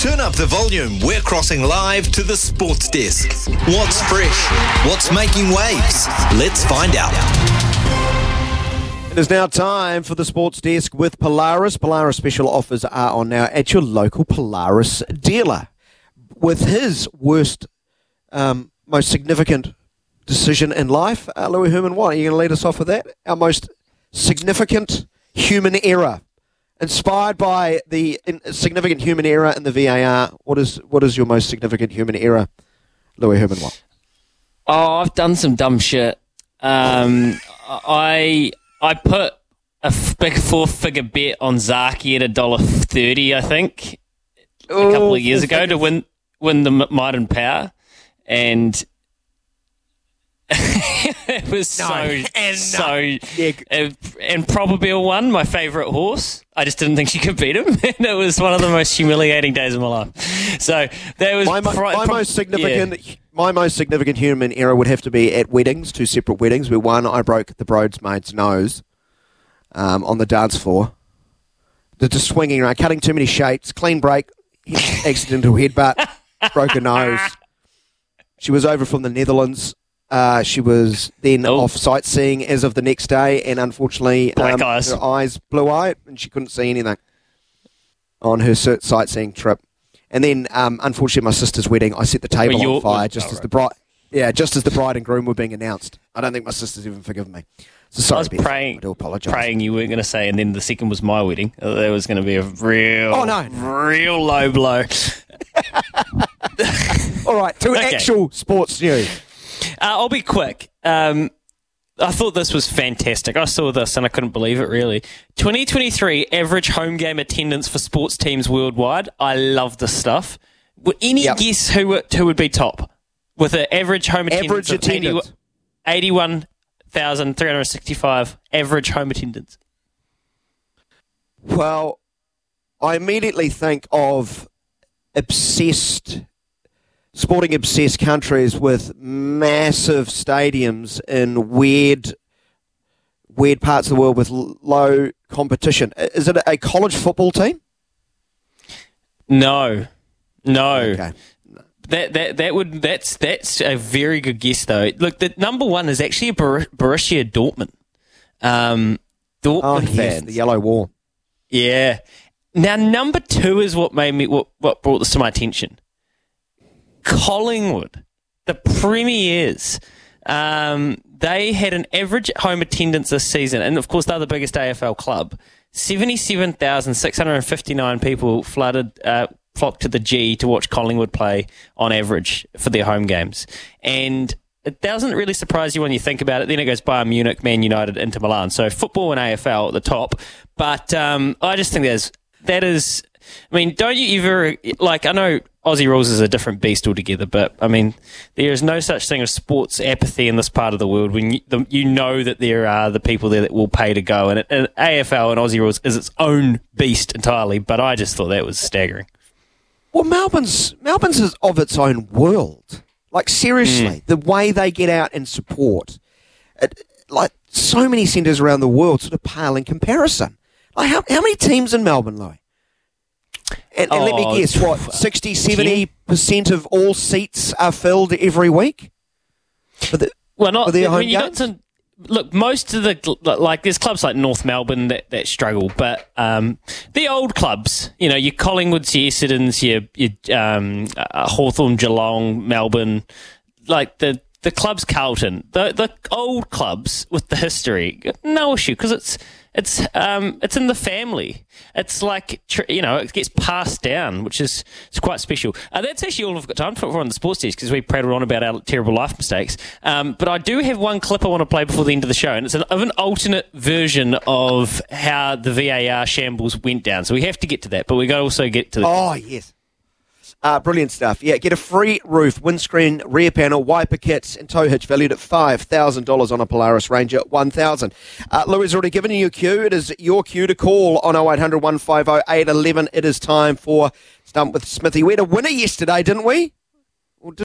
Turn up the volume. We're crossing live to the sports desk. What's fresh? What's making waves? Let's find out. It is now time for the Sports Desk with Polaris. Polaris special offers are on now at your local Polaris dealer. With his worst, most significant decision in life, Louis Herman, why are you going to lead us off with that? Our most significant human error. Inspired by the significant human error in the VAR, what is your most significant human error, Louis Herman? What? Oh, I've done some dumb shit. I put a big four-figure bet on Zaki at $1.30, I think, a couple of years ago to win the Might and Power, and it was and Probabile won, my favourite horse. I just didn't think she could beat him, and it was one of the most humiliating days of my life. So that was my most significant human error would have to be at weddings, two separate weddings, where one, I broke the bridesmaid's nose on the dance floor. They're just swinging around, cutting too many shapes, clean break, accidental headbutt, broke her nose. She was over from the Netherlands. She was then off sightseeing as of the next day, and unfortunately her eyes blew out and she couldn't see anything on her sightseeing trip. And then, unfortunately, my sister's wedding, I set the table on fire just as the bride and groom were being announced. I don't think my sister's even forgiven me. So sorry, I was praying. I do apologise. Praying you weren't going to say, and then the second was my wedding. There was going to be a real, real low blow. All right, to actual sports news. I'll be quick. I thought this was fantastic. I saw this and I couldn't believe it, really. 2023 average home game attendance for sports teams worldwide. I love this stuff. Would any guess who would be top with an average home attendance of 81,365 average home attendance? Well, I immediately think of sporting-obsessed countries with massive stadiums in weird parts of the world with low competition. Is it a college football team? No. Okay. That's a very good guess though. Look, the number one is actually Borussia Dortmund. Dortmund fans, the yellow wall. Yeah. Now number two is what brought this to my attention. Collingwood, the premiers, they had an average home attendance this season, and of course they're the biggest AFL club. 77,659 people flocked to the G to watch Collingwood play on average for their home games. And it doesn't really surprise you when you think about it. Then it goes Bayern Munich, Man United, Inter Milan. So football and AFL at the top. But I just think that is... I mean, don't you ever... Like, I know Aussie rules is a different beast altogether, but, I mean, there is no such thing as sports apathy in this part of the world when you know that there are the people there that will pay to go, and AFL and Aussie rules is its own beast entirely, but I just thought that was staggering. Well, Melbourne's is of its own world. Like, seriously, the way they get out and support, like, so many centres around the world sort of pale in comparison. Like, how many teams in Melbourne, Louis? And let me guess, what, 60, 70% of all seats are filled every week? Look, most of the... Like, there's clubs like North Melbourne that struggle, but the old clubs, you know, your Collingwoods, your Essendons, your Hawthorn, Geelong, Melbourne, like the clubs Carlton, the old clubs with the history, no issue, because it's... It's in the family. It's like, you know, it gets passed down, which is it's quite special. That's actually all I've got time for on the sports desk because we prattled on about our terrible life mistakes. But I do have one clip I want to play before the end of the show, and it's of an alternate version of how the VAR shambles went down. So we have to get to that, but we've got to also get to the... Oh, yes. Brilliant stuff. Yeah, get a free roof, windscreen, rear panel, wiper kits, and tow hitch valued at $5,000 on a Polaris Ranger, $1,000. Louis has already given you your cue. It is your cue to call on 0800 150 811. It is time for Stump with Smithy. We had a winner yesterday, didn't we?